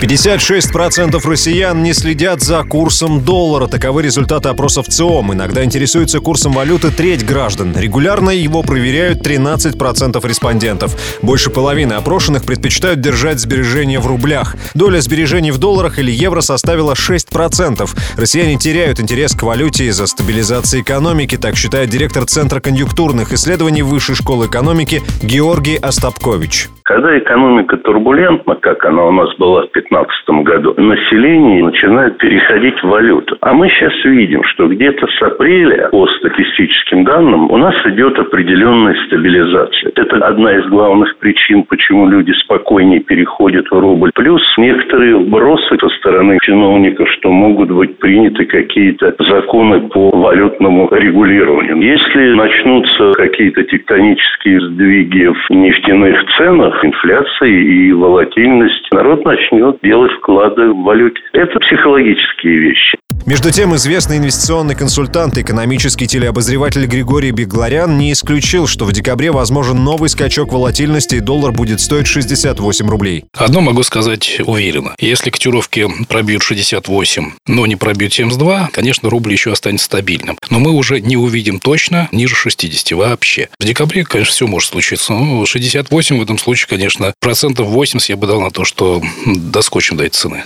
56% россиян не следят за курсом доллара. Таковы результаты опроса ВЦИОМ. Иногда интересуется курсом валюты треть граждан. Регулярно его проверяют 13% респондентов. Больше половины опрошенных предпочитают держать сбережения в рублях. Доля сбережений в долларах или евро составила 6%. Россияне теряют интерес к валюте из-за стабилизации экономики, так считает директор Центра конъюнктурных исследований Высшей школы экономики Георгий Остапкович. Когда экономика турбулентна, как она у нас была в 2015 году, население начинает переходить в валюту. А мы сейчас видим, что где-то с апреля, по статистическим данным, у нас идет определенная стабилизация. Это одна из главных причин, почему люди спокойнее переходят в рубль. Плюс некоторые вбросы со стороны чиновников, что могут быть приняты какие-то законы по валютному регулированию. Если начнутся какие-то тектонические сдвиги в нефтяных ценах, инфляции и волатильность, народ начнет делать вклады в валюте. Это психологические вещи. Между тем, известный инвестиционный консультант и экономический телеобозреватель Григорий Бегларян не исключил, что в декабре возможен новый скачок волатильности и доллар будет стоить 68 рублей. Одно могу сказать уверенно. Если котировки пробьют 68, но не пробьют 72, конечно, рубль еще останется стабильным. Но мы уже не увидим точно ниже 60 вообще. В декабре, конечно, все может случиться. Но 68 в этом случае, конечно, 80% я бы дал на то, что доскочим до этой цены.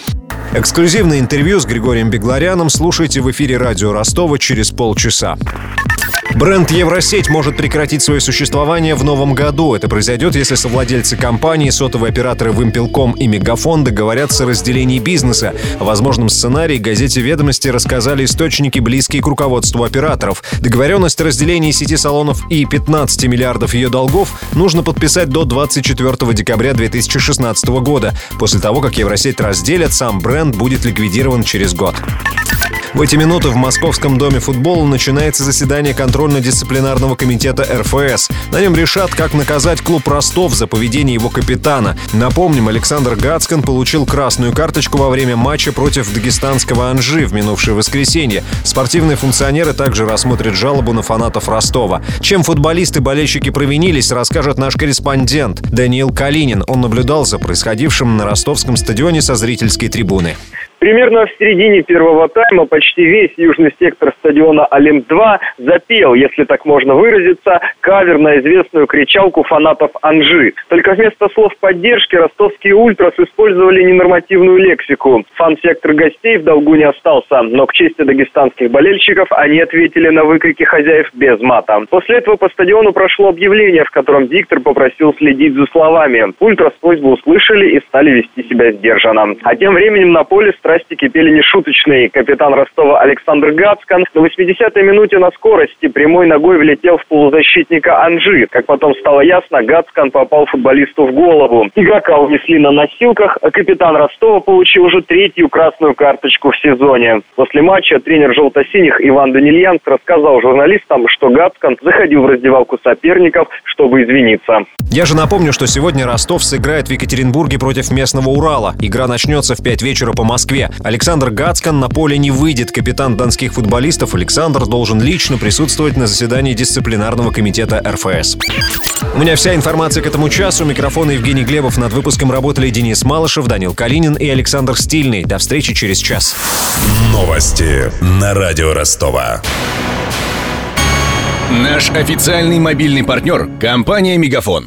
Эксклюзивное интервью с Григорием Бегларяном слушайте в эфире радио Ростова через полчаса. Бренд «Евросеть» может прекратить свое существование в новом году. Это произойдет, если совладельцы компании, сотовые операторы «Вымпелком» и «Мегафон» договорятся о разделении бизнеса. О возможном сценарии газете «Ведомости» рассказали источники, близкие к руководству операторов. Договоренность о разделении сети салонов и 15 миллиардов ее долгов нужно подписать до 24 декабря 2016 года. После того, как «Евросеть» разделят, сам бренд будет ликвидирован через год. В эти минуты в Московском доме футбола начинается заседание контрольно-дисциплинарного комитета РФС. На нем решат, как наказать клуб «Ростов» за поведение его капитана. Напомним, Александр Гацкан получил красную карточку во время матча против дагестанского «Анжи» в минувшее воскресенье. Спортивные функционеры также рассмотрят жалобу на фанатов Ростова. Чем футболисты-болельщики провинились, расскажет наш корреспондент Даниил Калинин. Он наблюдал за происходившим на ростовском стадионе со зрительской трибуны. Примерно в середине первого тайма почти весь южный сектор стадиона «Олимп-2» запел, если так можно выразиться, кавер на известную кричалку фанатов «Анжи». Только вместо слов поддержки ростовские «Ультрас» использовали ненормативную лексику. Фан-сектор гостей в долгу не остался, но к чести дагестанских болельщиков они ответили на выкрики хозяев без мата. После этого по стадиону прошло объявление, в котором диктор попросил следить за словами. «Ультрас» просьбу услышали и стали вести себя сдержанно. А тем временем на поле страсти кипели нешуточные. Капитан Ростова Александр Гацкан на 80-й минуте на скорости прямой ногой влетел в полузащитника «Анжи». Как потом стало ясно, Гацкан попал футболисту в голову. Игрока унесли на носилках, а капитан Ростова получил уже третью красную карточку в сезоне. После матча тренер «Желто-синих» Иван Данильянс рассказал журналистам, что Гацкан заходил в раздевалку соперников, чтобы извиниться. Я же напомню, что сегодня Ростов сыграет в Екатеринбурге против местного Урала. Игра начнется в 5 вечера по Москве. Александр Гацкан на поле не выйдет. Капитан донских футболистов Александр должен лично присутствовать на заседании дисциплинарного комитета РФС. У меня вся информация к этому часу. Микрофон Евгений Глебов. Над выпуском работали Денис Малышев, Даниил Калинин и Александр Стильный. До встречи через час. Новости на радио Ростова. Наш официальный мобильный партнер – компания «Мегафон».